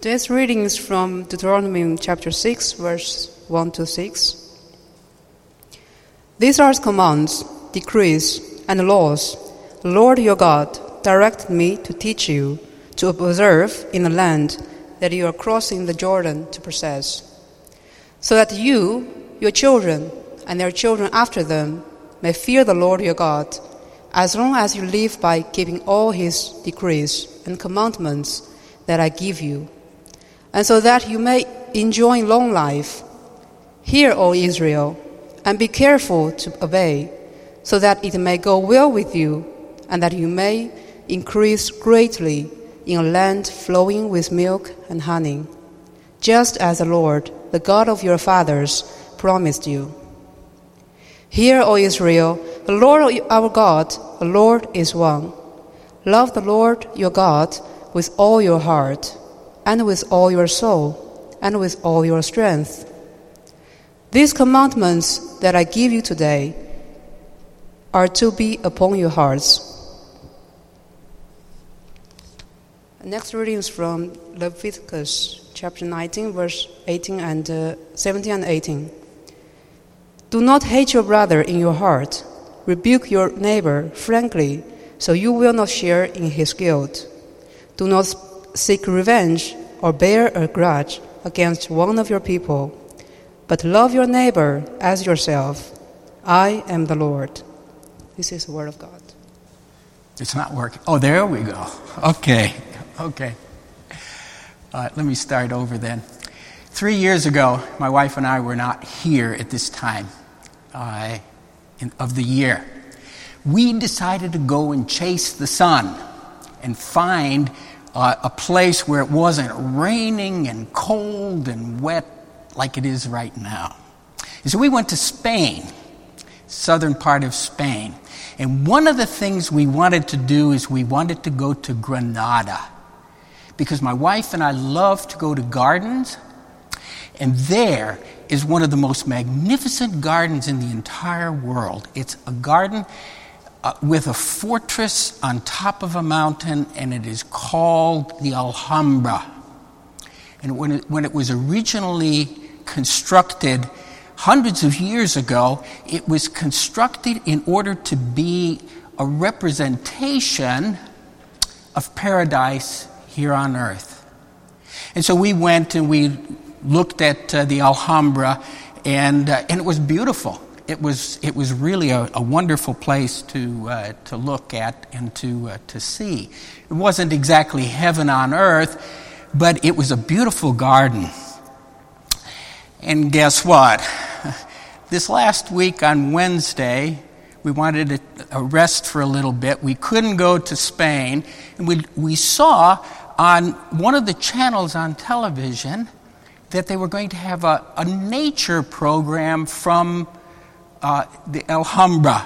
Today's reading is from Deuteronomy chapter 6, verse 1 to 6. These are his commands, decrees, and laws the Lord your God directed me to teach you to observe in the land that you are crossing the Jordan to possess, so that you, your children, and their children after them may fear the Lord your God, as long as you live by keeping all his decrees and commandments that I give you, and so that you may enjoy long life. Hear, O Israel, and be careful to obey, so that it may go well with you, and that you may increase greatly in a land flowing with milk and honey, just as the Lord, the God of your fathers, promised you. Hear, O Israel, the Lord our God, the Lord is one. Love the Lord your God with all your heart, and with all your soul, and with all your strength. These commandments that I give you today are to be upon your hearts. The next reading is from Leviticus chapter 19, verse 18 and 17 and 18. Do not hate your brother in your heart. Rebuke your neighbor frankly, so you will not share in his guilt. Do not seek revenge or bear a grudge against one of your people, but love your neighbor as yourself. I am the Lord. This is the word of God. It's not working. Oh, there we go. Okay. All right, let me start over then. 3 years ago, my wife and I were not here at this time of the year. We decided to go and chase the sun and find a place where it wasn't raining and cold and wet like it is right now. And so we went to Spain, southern part of Spain. And one of the things we wanted to do is we wanted to go to Granada, because my wife and I love to go to gardens. And there is one of the most magnificent gardens in the entire world. It's a garden with a fortress on top of a mountain, and it is called the Alhambra. And when it was originally constructed hundreds of years ago, it was constructed in order to be a representation of paradise here on earth. And so we went and we looked at the Alhambra, and it was beautiful. It was really a wonderful place to look at and to see. It wasn't exactly heaven on earth, but it was a beautiful garden. And guess what? This last week on Wednesday, we wanted a rest for a little bit. We couldn't go to Spain, and we saw on one of the channels on television that they were going to have a nature program from the Alhambra.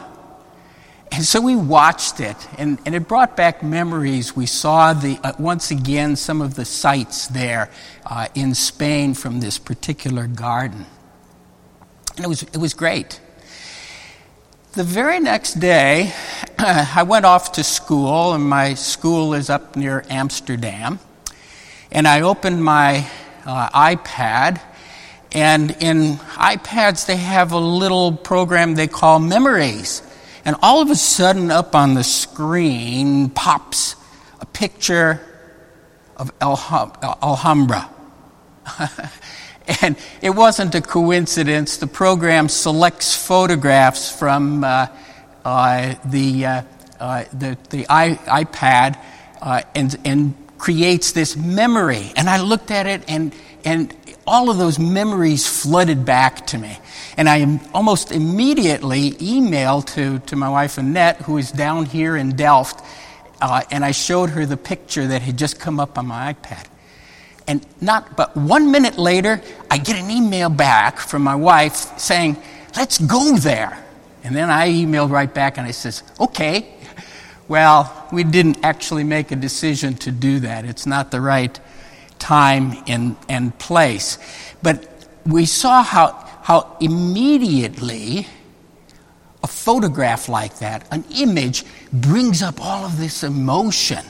And so we watched it, and it brought back memories. We saw once again some of the sights there in Spain from this particular garden. And it was great. The very next day, I went off to school, and my school is up near Amsterdam. And I opened my iPad. And in iPads, they have a little program they call Memories. And all of a sudden, up on the screen pops a picture of Alhambra. And it wasn't a coincidence. The program selects photographs from the iPad and creates this memory. And I looked at it, and all of those memories flooded back to me. And I almost immediately emailed to my wife, Annette, who is down here in Delft, and I showed her the picture that had just come up on my iPad. And not but 1 minute later, I get an email back from my wife saying, let's go there. And then I emailed right back, and I says, okay. Well, we didn't actually make a decision to do that. It's not the right time and place. But we saw how immediately a photograph like that, an image, brings up all of this emotion,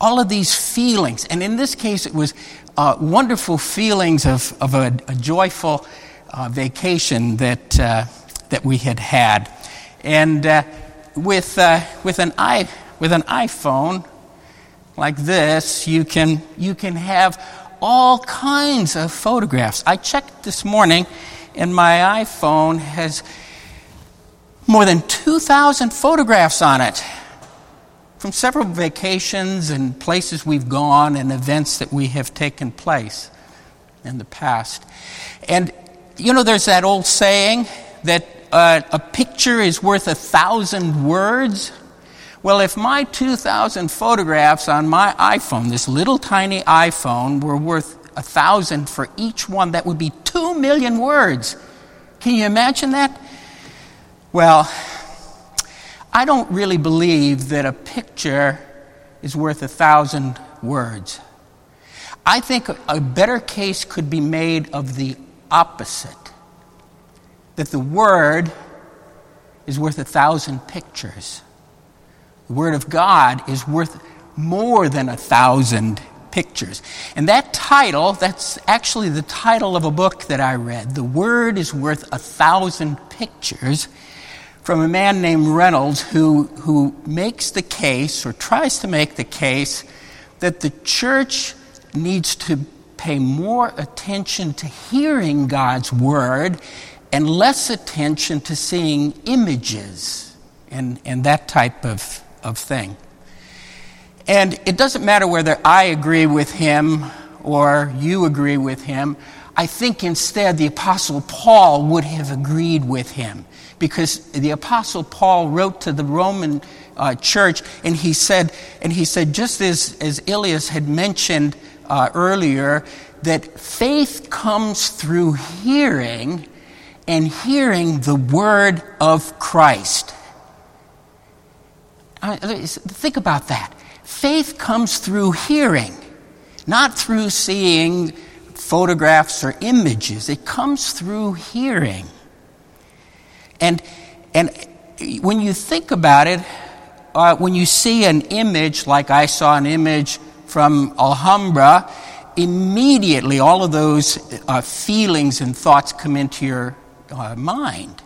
all of these feelings. And in this case, it was wonderful feelings of a joyful vacation that we had, and with an iPhone like this, you can have all kinds of photographs. I checked this morning, and my iPhone has more than 2,000 photographs on it from several vacations and places we've gone and events that we have taken place in the past. And you know, there's that old saying that a picture is worth 1,000 words. Well, if my 2,000 photographs on my iPhone, this little tiny iPhone, were worth 1,000 for each one, that would be 2 million words. Can you imagine that? Well, I don't really believe that a picture is worth 1,000 words. I think a better case could be made of the opposite, that the Word is worth 1,000 pictures. The Word of God is worth more than 1,000 pictures. And that title, that's actually the title of a book that I read. The Word is worth 1,000 pictures, from a man named Reynolds who makes the case, or tries to make the case, that the church needs to pay more attention to hearing God's Word and less attention to seeing images and that type of thing. And it doesn't matter whether I agree with him or you agree with him. I think instead the Apostle Paul would have agreed with him, because the Apostle Paul wrote to the Roman church, and he said just as Ilias had mentioned earlier, that faith comes through hearing, and hearing the word of Christ. Think about that. Faith comes through hearing, not through seeing photographs or images. It comes through hearing. And when you think about it, when you see an image, like I saw an image from Alhambra, immediately all of those feelings and thoughts come into your mind.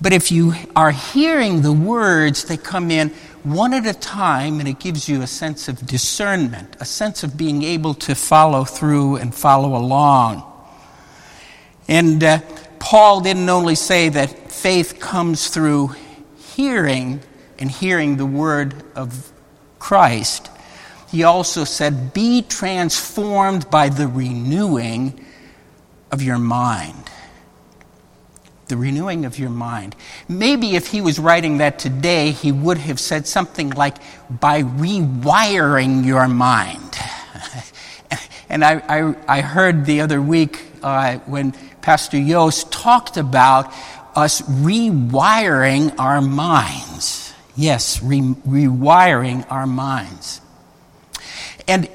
But if you are hearing the words, they come in one at a time, and it gives you a sense of discernment, a sense of being able to follow through and follow along. And Paul didn't only say that faith comes through hearing, and hearing the word of Christ. He also said, be transformed by the renewing of your mind. The renewing of your mind. Maybe if he was writing that today, he would have said something like, by rewiring your mind. And I heard the other week when Pastor Yost talked about us rewiring our minds. Yes, rewiring our minds. And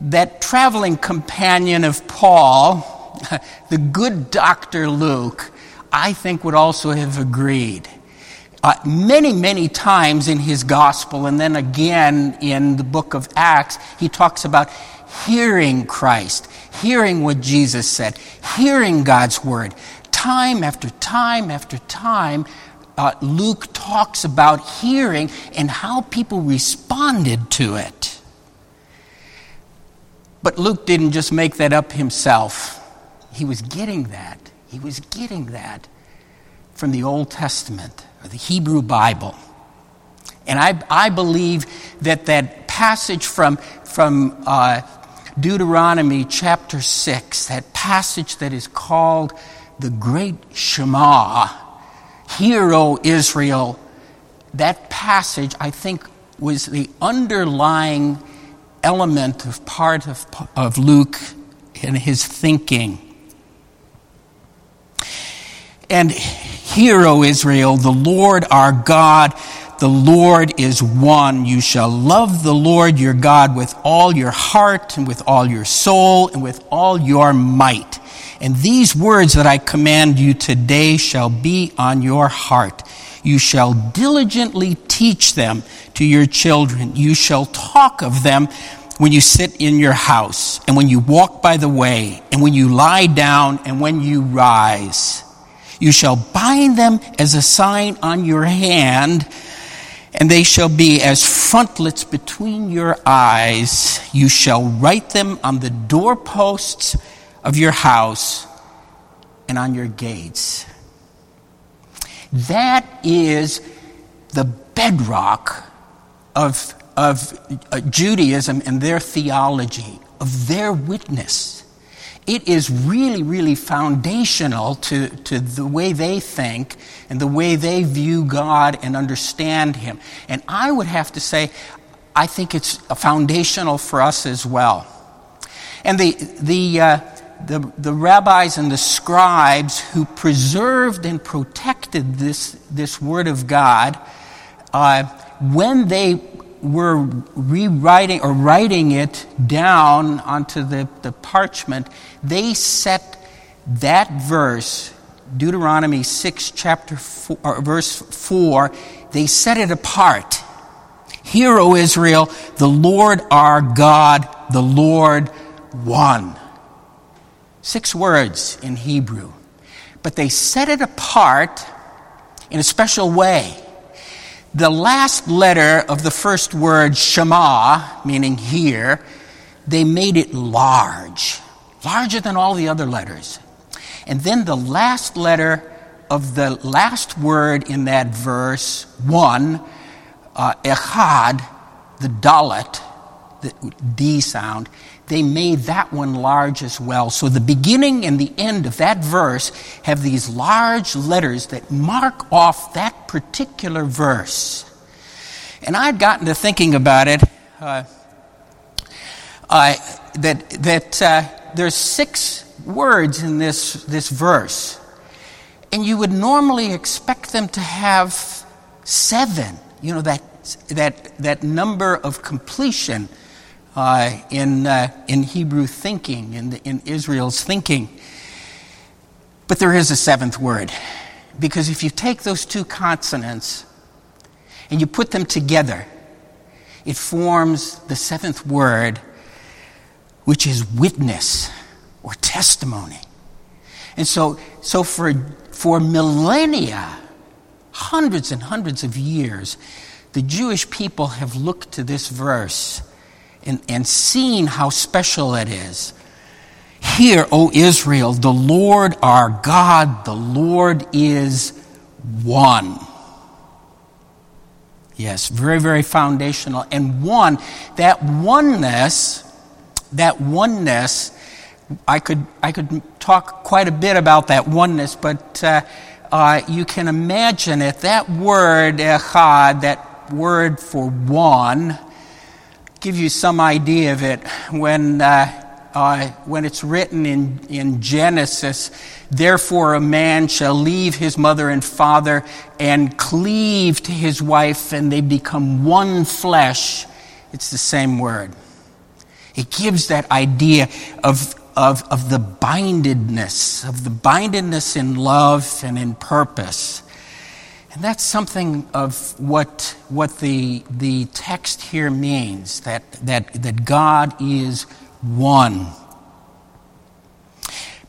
that traveling companion of Paul, the good Dr. Luke, I think would also have agreed. Many times in his gospel, and then again in the book of Acts, he talks about hearing Christ, hearing what Jesus said, hearing God's word. Time after time after time, Luke talks about hearing and how people responded to it. But Luke didn't just make that up himself. He was getting that. He was getting that from the Old Testament, or the Hebrew Bible. And I believe that passage from Deuteronomy chapter 6, that passage that is called the Great Shema, Hear, O Israel, that passage, I think, was the underlying element of part of Luke and his thinking. And hear, O Israel, the Lord our God, the Lord is one. You shall love the Lord your God with all your heart and with all your soul and with all your might. And these words that I command you today shall be on your heart. You shall diligently teach them to your children. You shall talk of them when you sit in your house, and when you walk by the way, and when you lie down, and when you rise. You shall bind them as a sign on your hand, and they shall be as frontlets between your eyes. You shall write them on the doorposts of your house and on your gates. That is the bedrock of Judaism and their theology, of their witness. It is really, really foundational to the way they think and the way they view God and understand Him. And I would have to say, I think it's foundational for us as well. And the rabbis and the scribes who preserved and protected this Word of God, when they were rewriting or writing it down onto the parchment, they set that verse, Deuteronomy 6, chapter 4, or verse 4, they set it apart. Hear, O Israel, the Lord our God, the Lord one. 6 words in Hebrew. But they set it apart in a special way. The last letter of the first word, Shema, meaning hear, they made it large, larger than all the other letters. And then the last letter of the last word in that verse, one, Echad, the Dalet, the D sound, they made that one large as well. So the beginning and the end of that verse have these large letters that mark off that particular verse. And I'd gotten to thinking about it, there's 6 words in this verse. And you would normally expect them to have 7, you know, that number of completion. In Hebrew thinking, in Israel's thinking. But there is a 7th word, because if you take those 2 consonants and you put them together, it forms the 7th word, which is witness or testimony. And so for millennia, hundreds and hundreds of years, the Jewish people have looked to this verse and seeing how special it is. Hear, O Israel, the Lord our God, the Lord is one. Yes, very, very foundational. And one, that oneness, I could talk quite a bit about that oneness, but you can imagine it. That word, Echad, that word for one, give you some idea of it. When it's written in Genesis, therefore a man shall leave his mother and father and cleave to his wife, and they become one flesh. It's the same word. It gives that idea of the bindedness, in love and in purpose. And that's something of what the text here means, that God is one.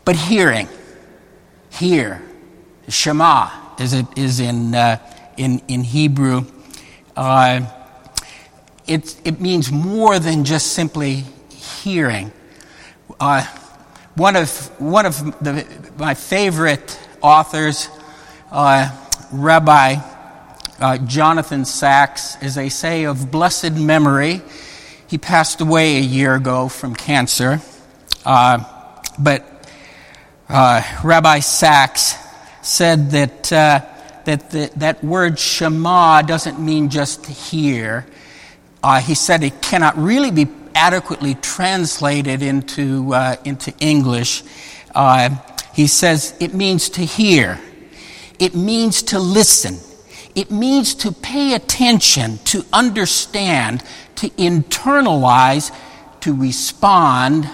But hearing, Shema, as it is in Hebrew, it means more than just simply hearing. One of my favorite authors, Rabbi Jonathan Sachs, as they say, of blessed memory. He passed away a year ago from cancer. But Rabbi Sachs said that word Shema doesn't mean just to hear. He said it cannot really be adequately translated into English. He says it means to hear. It means to listen. It means to pay attention, to understand, to internalize, to respond,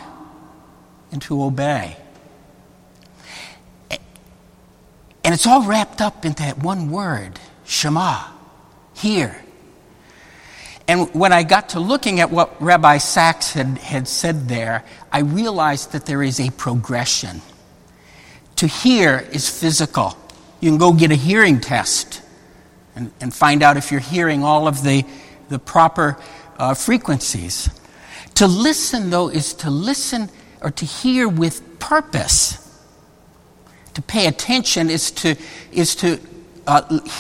and to obey. And it's all wrapped up in that one word, Shema, hear. And when I got to looking at what Rabbi Sachs had said there, I realized that there is a progression. To hear is physical. You can go get a hearing test and find out if you're hearing all of the proper frequencies. To listen, though, is to listen or to hear with purpose. To pay attention is to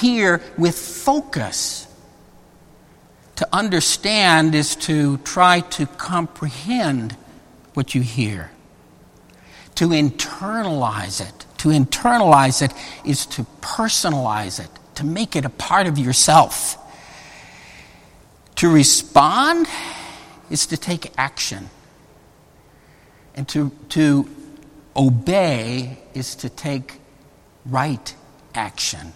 hear with focus. To understand is to try to comprehend what you hear. To internalize it. To internalize it is to personalize it, to make it a part of yourself. To respond is to take action. And to obey is to take right action.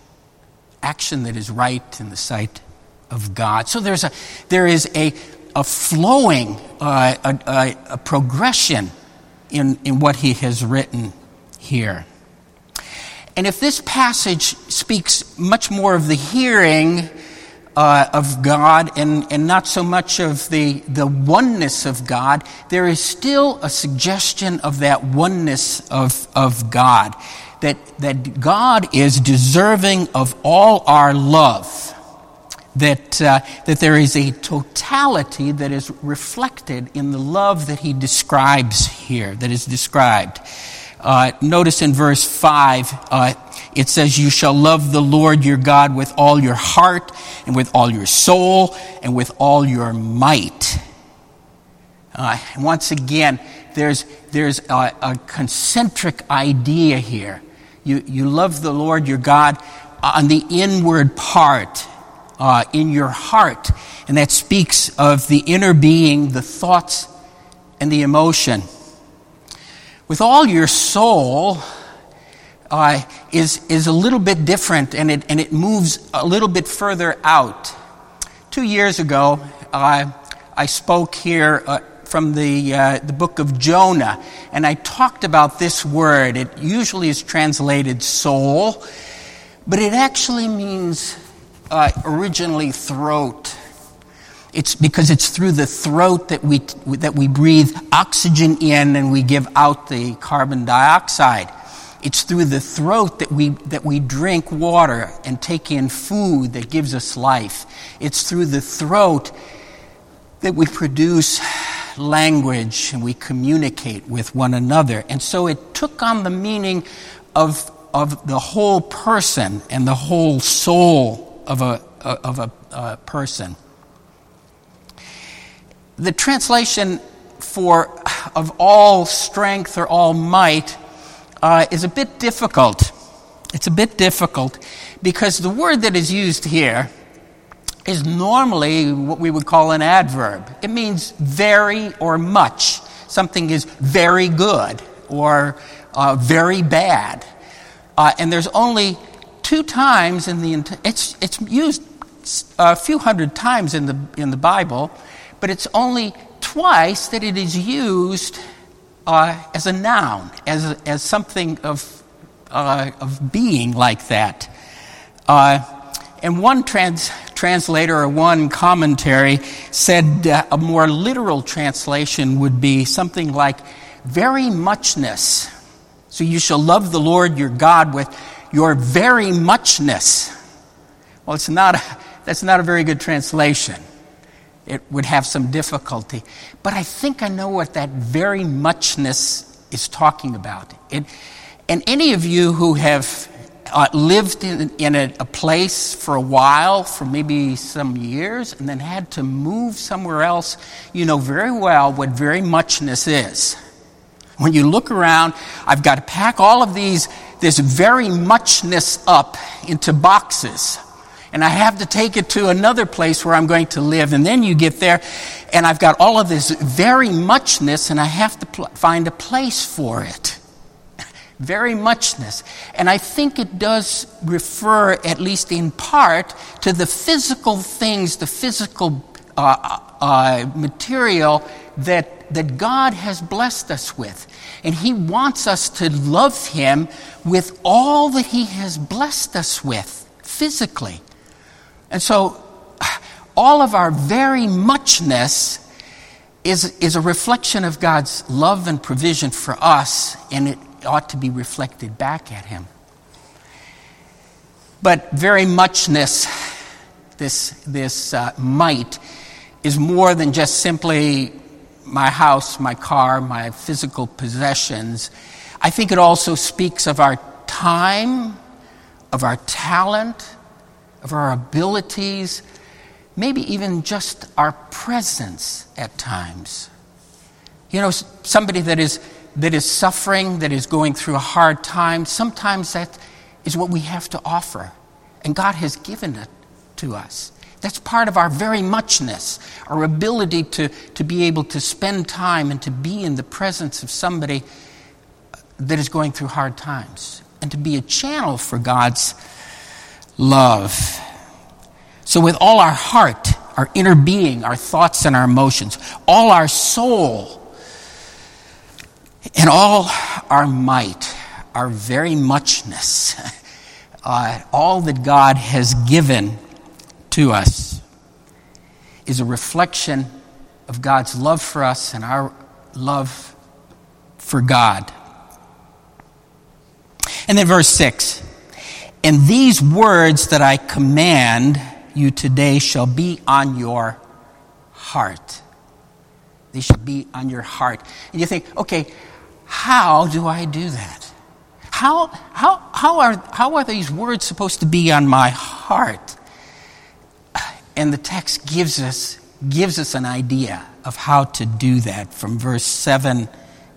Action that is right in the sight of God. So there is a flowing, a progression in what he has written here. And if this passage speaks much more of the hearing of God and not so much of the oneness of God, there is still a suggestion of that oneness of God, that God is deserving of all our love. That there is a totality that is reflected in the love that he describes here, that is described. Notice in verse 5, it says, "You shall love the Lord your God with all your heart and with all your soul and with all your might." Once again, there's a concentric idea here. You love the Lord your God on the inward part. In your heart. And that speaks of the inner being, the thoughts, and the emotion. With all your soul is a little bit different, and it moves a little bit further out. 2 years ago, I spoke here from the book of Jonah, and I talked about this word. It usually is translated soul, but it actually means originally throat. It's because it's through the throat that we breathe oxygen in and we give out the carbon dioxide. It's through the throat that we drink water and take in food that gives us life. It's through the throat that we produce language and we communicate with one another. And so it took on the meaning of the whole person and the whole soul of a person. The translation for "of all strength" or "all might" is a bit difficult. It's a bit difficult because the word that is used here is normally what we would call an adverb. It means very or much. Something is very good or very bad. And there's only two times in the it's used a few hundred times in the Bible, but it's only twice that it is used as a noun, as something of being like that. And one translator or one commentary said a more literal translation would be something like "very muchness." So you shall love the Lord your God with your very muchness. Well, that's not a very good translation. It would have some difficulty. But I think I know what that very muchness is talking about. And any of you who have lived in a place for a while, for maybe some years, and then had to move somewhere else, you know very well what very muchness is. When you look around, I've got to pack all of this very muchness up into boxes. And I have to take it to another place where I'm going to live. And then you get there, and I've got all of this very muchness, and I have to find a place for it. Very muchness. And I think it does refer, at least in part, to the physical things, the physical material that God has blessed us with. And he wants us to love him with all that he has blessed us with physically. And so all of our very muchness is a reflection of God's love and provision for us, and it ought to be reflected back at him. But very muchness, this might, is more than just simply my house, my car, my physical possessions. I think it also speaks of our time, of our talent, of our abilities, maybe even just our presence at times. You know, somebody that is suffering, that is going through a hard time, sometimes that is what we have to offer. And God has given it to us. That's part of our very muchness, our ability to be able to spend time and to be in the presence of somebody that is going through hard times, and to be a channel for God's love. So with all our heart, our inner being, our thoughts and our emotions, all our soul, and all our might, our very muchness, all that God has given to us is a reflection of God's love for us and our love for God. And then verse 6, "And these words that I command you today shall be on your heart." They shall be on your heart. And you think, okay, how do I do that? How are these words supposed to be on my heart? And the text gives us an idea of how to do that from verse 7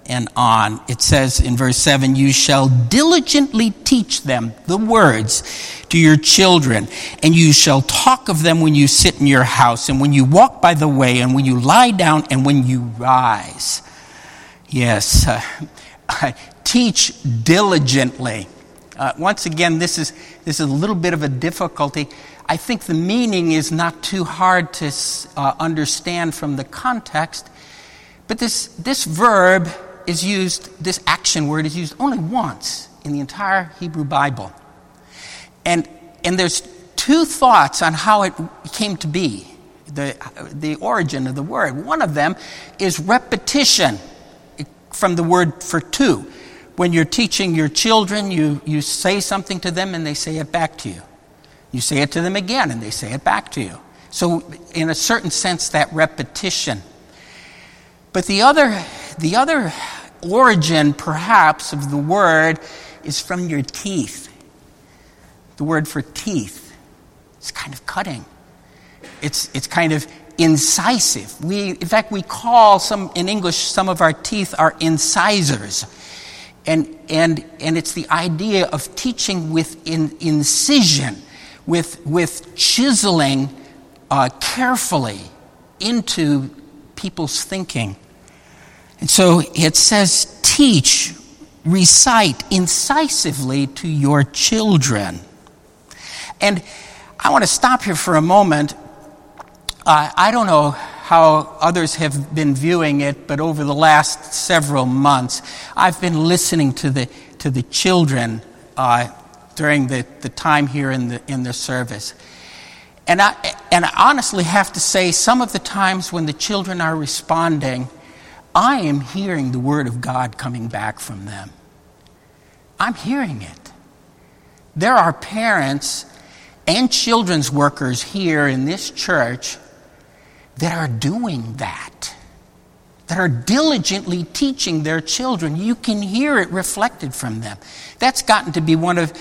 and on. It says in verse 7, "You shall diligently teach them," the words, "to your children, and you shall talk of them when you sit in your house, and when you walk by the way, and when you lie down, and when you rise." Yes, teach diligently. Once again, this is a little bit of a difficulty. I think the meaning is not too hard to understand from the context, but this verb is used, this action word is used only once in the entire Hebrew Bible. And there's two thoughts on how it came to be, the origin of the word. One of them is repetition from the word for two. When you're teaching your children, you say something to them and they say it back to you. You say it to them again and they say it back to you. So in a certain sense, that repetition. But the other origin, perhaps, of the word is from your teeth. The word for teeth. It's kind of cutting. It's kind of incisive. In fact, we call in English some of our teeth our incisors. And it's the idea of teaching with incision, with chiseling carefully into people's thinking. And so it says, "Teach, recite incisively to your children." And I want to stop here for a moment. I don't know how others have been viewing it, but over the last several months, I've been listening to the children during the time here in the service. And I honestly have to say, some of the times when the children are responding, I am hearing the word of God coming back from them. I'm hearing it. There are parents and children's workers here in this church that are doing that are diligently teaching their children. You can hear it reflected from them. That's gotten to be one of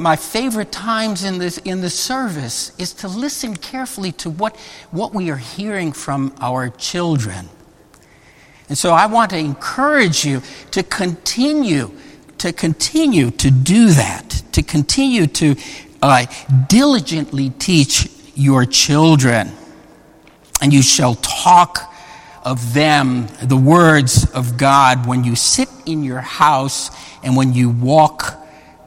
my favorite times in the service, is to listen carefully to what we are hearing from our children. And so I want to encourage you to continue to do that, to continue to diligently teach your children. "And you shall talk of them," the words of God, "when you sit in your house and when you walk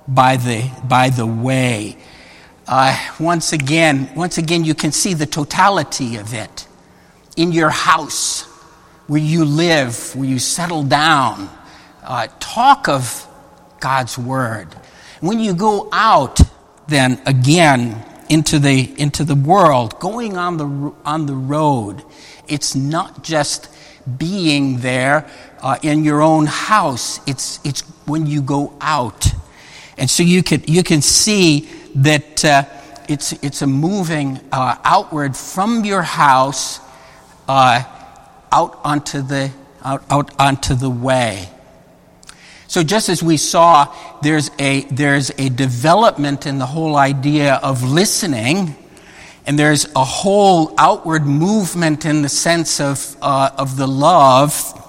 by the way." Once again, you can see the totality of it. In your house, where you live, where you settle down, talk of God's word. When you go out, then again, into the world, going on the road. It's not just being there in your own house. It's when you go out, and so you can see that it's a moving outward from your house out onto the way. So just as we saw, there's a development in the whole idea of listening, and there's a whole outward movement in the sense of the love,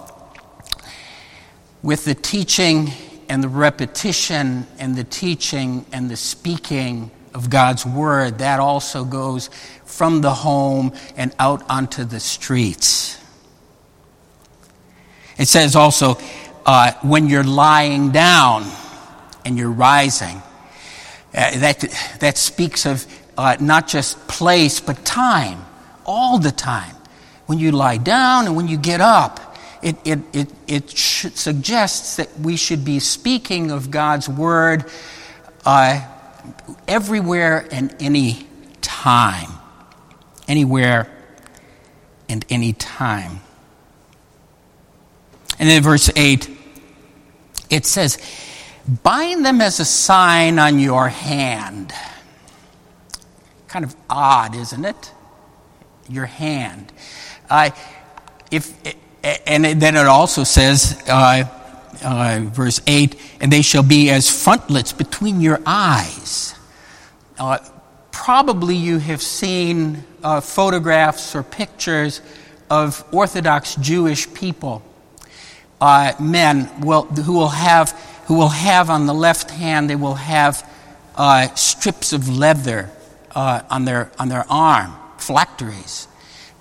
with the teaching and the repetition and the teaching and the speaking of God's word. That also goes from the home and out onto the streets. It says also, when you're lying down and you're rising, that speaks of not just place but time, all the time. When you lie down and when you get up, it suggests that we should be speaking of God's word everywhere and any time, anywhere and any time. And in verse 8, it says, bind them as a sign on your hand. Kind of odd, isn't it? Your hand. And then it also says, verse 8, and they shall be as frontlets between your eyes. Probably you have seen photographs or pictures of Orthodox Jewish people. Men who will have on the left hand, they will have strips of leather on their arm, phylacteries,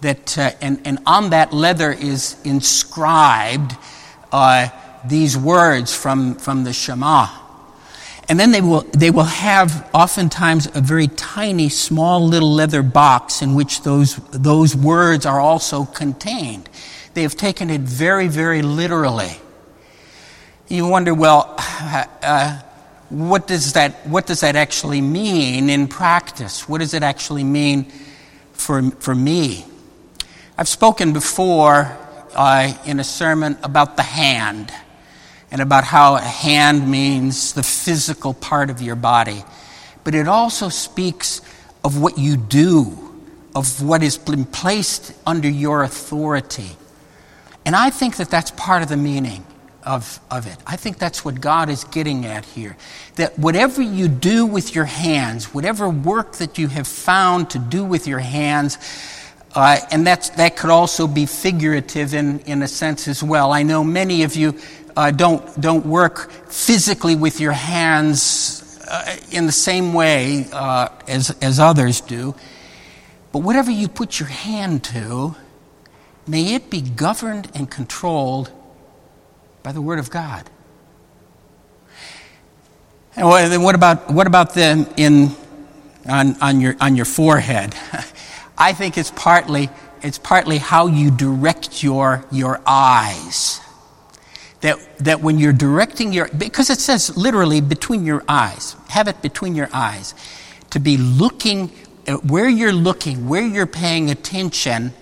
that and on that leather is inscribed these words from the Shema, and then they will have oftentimes a very tiny, small, little leather box in which those words are also contained. They have taken it very, very literally. You wonder, well, what does that actually mean in practice? What does it actually mean for me? I've spoken before in a sermon about the hand and about how a hand means the physical part of your body, but it also speaks of what you do, of what has been placed under your authority. And I think that that's part of the meaning of it. I think that's what God is getting at here. That whatever you do with your hands, whatever work that you have found to do with your hands, and that could also be figurative in a sense as well. I know many of you don't work physically with your hands in the same way as others do. But whatever you put your hand to, may it be governed and controlled by the Word of God. And what about them on your forehead? I think it's partly how you direct your eyes. That when you're directing because it says literally between your eyes, have it between your eyes, to be looking at where you're looking, where you're paying attention.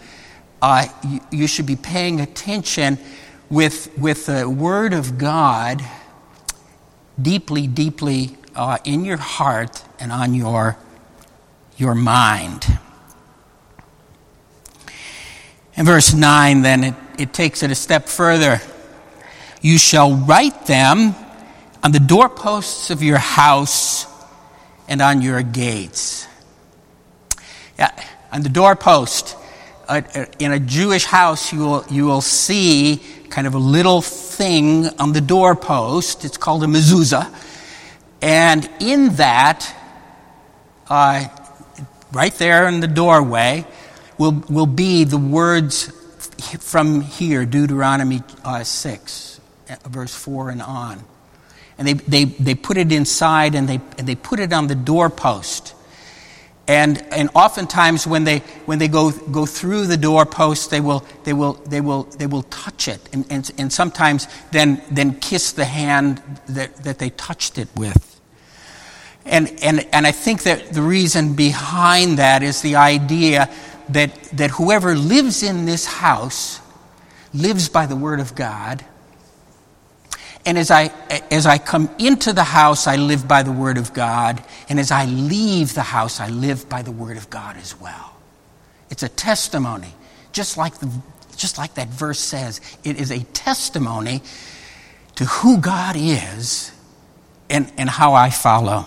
You should be paying attention with the Word of God deeply, deeply in your heart and on your mind. In verse 9, then, it takes it a step further. You shall write them on the doorposts of your house and on your gates. Yeah, on the doorpost. In a Jewish house, you will see kind of a little thing on the doorpost. It's called a mezuzah, and in that, right there in the doorway, will be the words from here, Deuteronomy 6, verse 4 and on. And they put it inside, and they put it on the doorpost. And oftentimes when they go through the doorpost, they will touch it and sometimes then kiss the hand that they touched it with. And I think that the reason behind that is the idea that whoever lives in this house lives by the word of God. And as I come into the house, I live by the word of God. And as I leave the house, I live by the word of God as well. It's a testimony. Just like that verse says, it is a testimony to who God is and how I follow.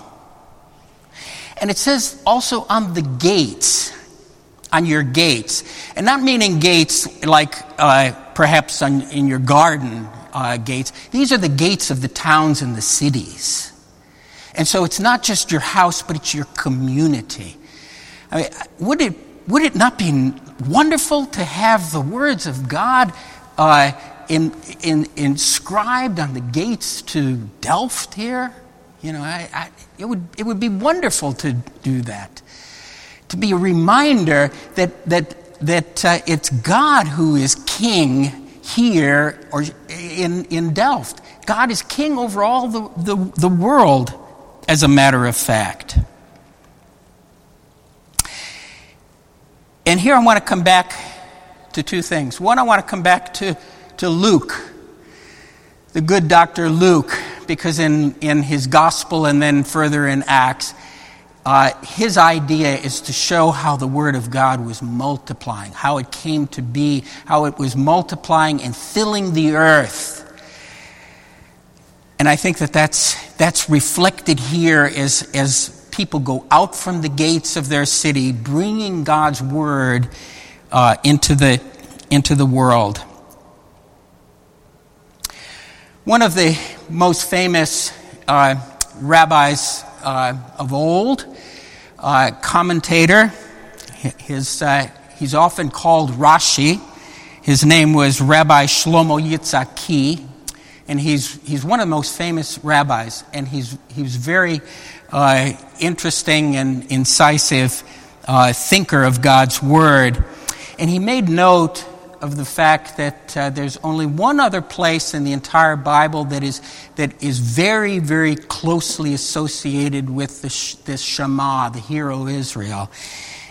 And it says also on the gates, on your gates. And not meaning gates like perhaps in your garden gates. These are the gates of the towns and the cities. And so it's not just your house, but it's your community. I mean, would it not be wonderful to have the words of God inscribed on the gates to Delft here? You know, it would be wonderful to do that, to be a reminder that it's God who is king here or in Delft. God is king over all the world, as a matter of fact. And here I want to come back to two things. One, I want to come back to Luke, the good Dr. Luke, because in his gospel and then further in Acts, his idea is to show how the word of God was multiplying, how it came to be, how it was multiplying and filling the earth. And I think that's reflected here as people go out from the gates of their city, bringing God's word into the world. One of the most famous rabbis of old, commentator, he's often called Rashi. His name was Rabbi Shlomo Yitzhaki, and he's one of the most famous rabbis, and he was very interesting and incisive thinker of God's word. And he made note of the fact that there's only one other place in the entire Bible that is very, very closely associated with this Shema, the Hear, O Israel,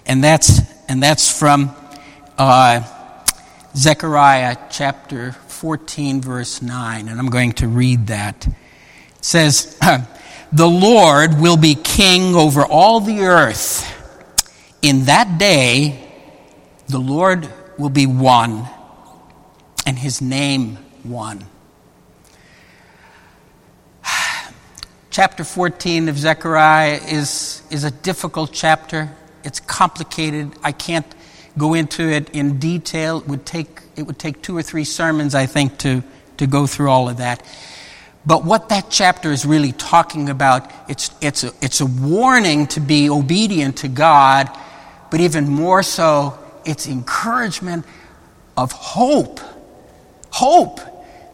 and that's from Zechariah chapter 14, verse 9, and I'm going to read that. It says, "The Lord will be king over all the earth. In that day, the Lord will be one, and his name one." Chapter 14 of Zechariah is a difficult chapter. It's complicated. I can't go into it in detail. It would take two or three sermons, I think, to go through all of that. But what that chapter is really talking about, it's a warning to be obedient to God, but even more so, it's encouragement of hope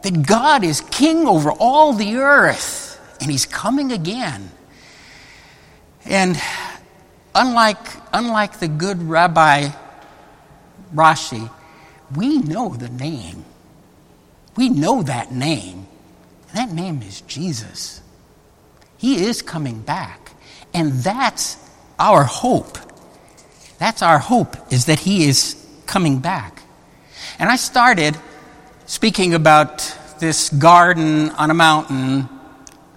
that God is king over all the earth, and he's coming again. And unlike the good Rabbi Rashi, we know the name. We know that name. That name is Jesus. He is coming back. And that's our hope. That's our hope, is that he is coming back. And I started speaking about this garden on a mountain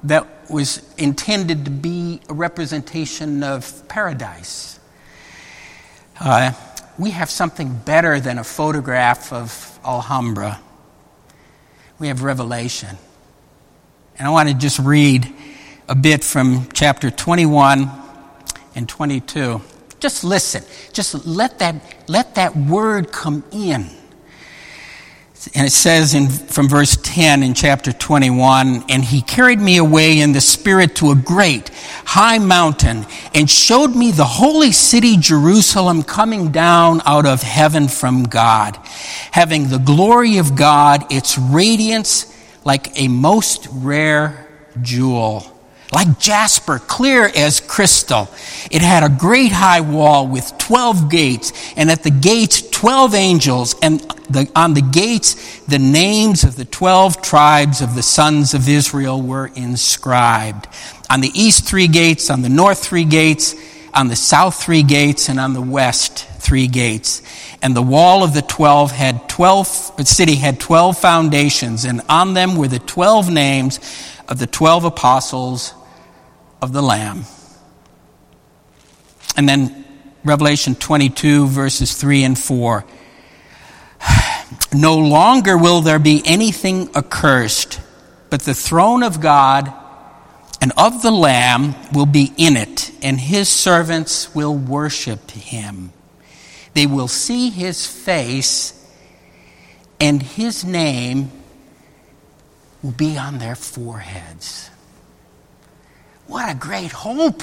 that was intended to be a representation of paradise. We have something better than a photograph of Alhambra. We have Revelation. And I want to just read a bit from chapter 21 and 22. Just listen. Just let that word come in. And it says from verse 10 in chapter 21, "And he carried me away in the Spirit to a great high mountain and showed me the holy city Jerusalem coming down out of heaven from God, having the glory of God, its radiance like a most rare jewel, like jasper, clear as crystal. It had a great high wall with 12 gates, and at the gates 12 angels, and on the gates, the names of the 12 tribes of the sons of Israel were inscribed. On the east 3 gates, on the north 3 gates, on the south 3 gates, and on the west 3 gates. And the wall of the city had 12 foundations, and on them were the 12 names of the 12 apostles of the Lamb. And then Revelation 22, verses 3 and 4. No longer will there be anything accursed, but the throne of God and of the Lamb will be in it, and his servants will worship him. They will see his face, and his name will be on their foreheads. What a great hope!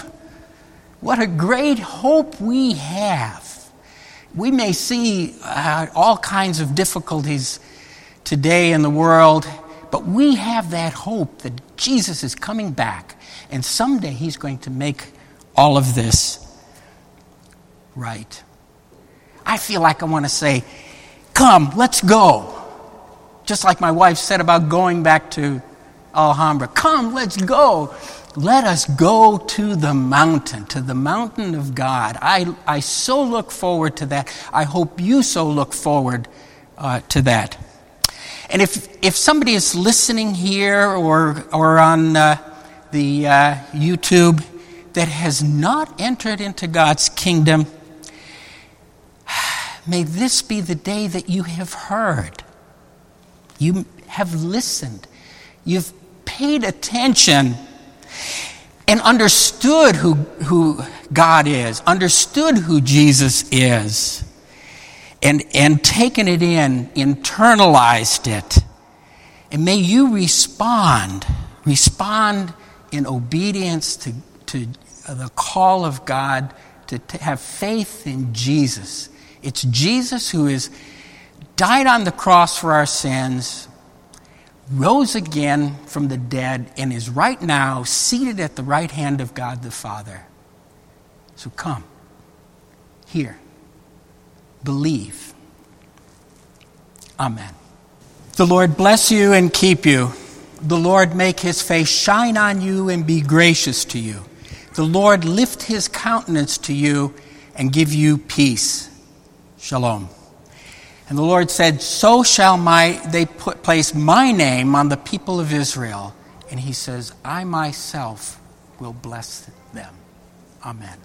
What a great hope we have. We may see all kinds of difficulties today in the world, but we have that hope that Jesus is coming back, and someday he's going to make all of this right. I feel like I want to say, come, let's go. Just like my wife said about going back to Alhambra. Come, let's go. Let us go to the mountain of God. I so look forward to that. I hope you so look forward to that. And if somebody is listening here or on the YouTube that has not entered into God's kingdom, may this be the day that you have heard. You have listened. You've paid attention and understood who God is, understood who Jesus is, and taken it in, internalized it. And may you respond in obedience to the call of God to have faith in Jesus. It's Jesus who has died on the cross for our sins, rose again from the dead, and is right now seated at the right hand of God the Father. So come, hear, believe. Amen. The Lord bless you and keep you. The Lord make his face shine on you and be gracious to you. The Lord lift his countenance to you and give you peace. Shalom. And the Lord said, so shall they place my name on the people of Israel. And he says, I myself will bless them. Amen.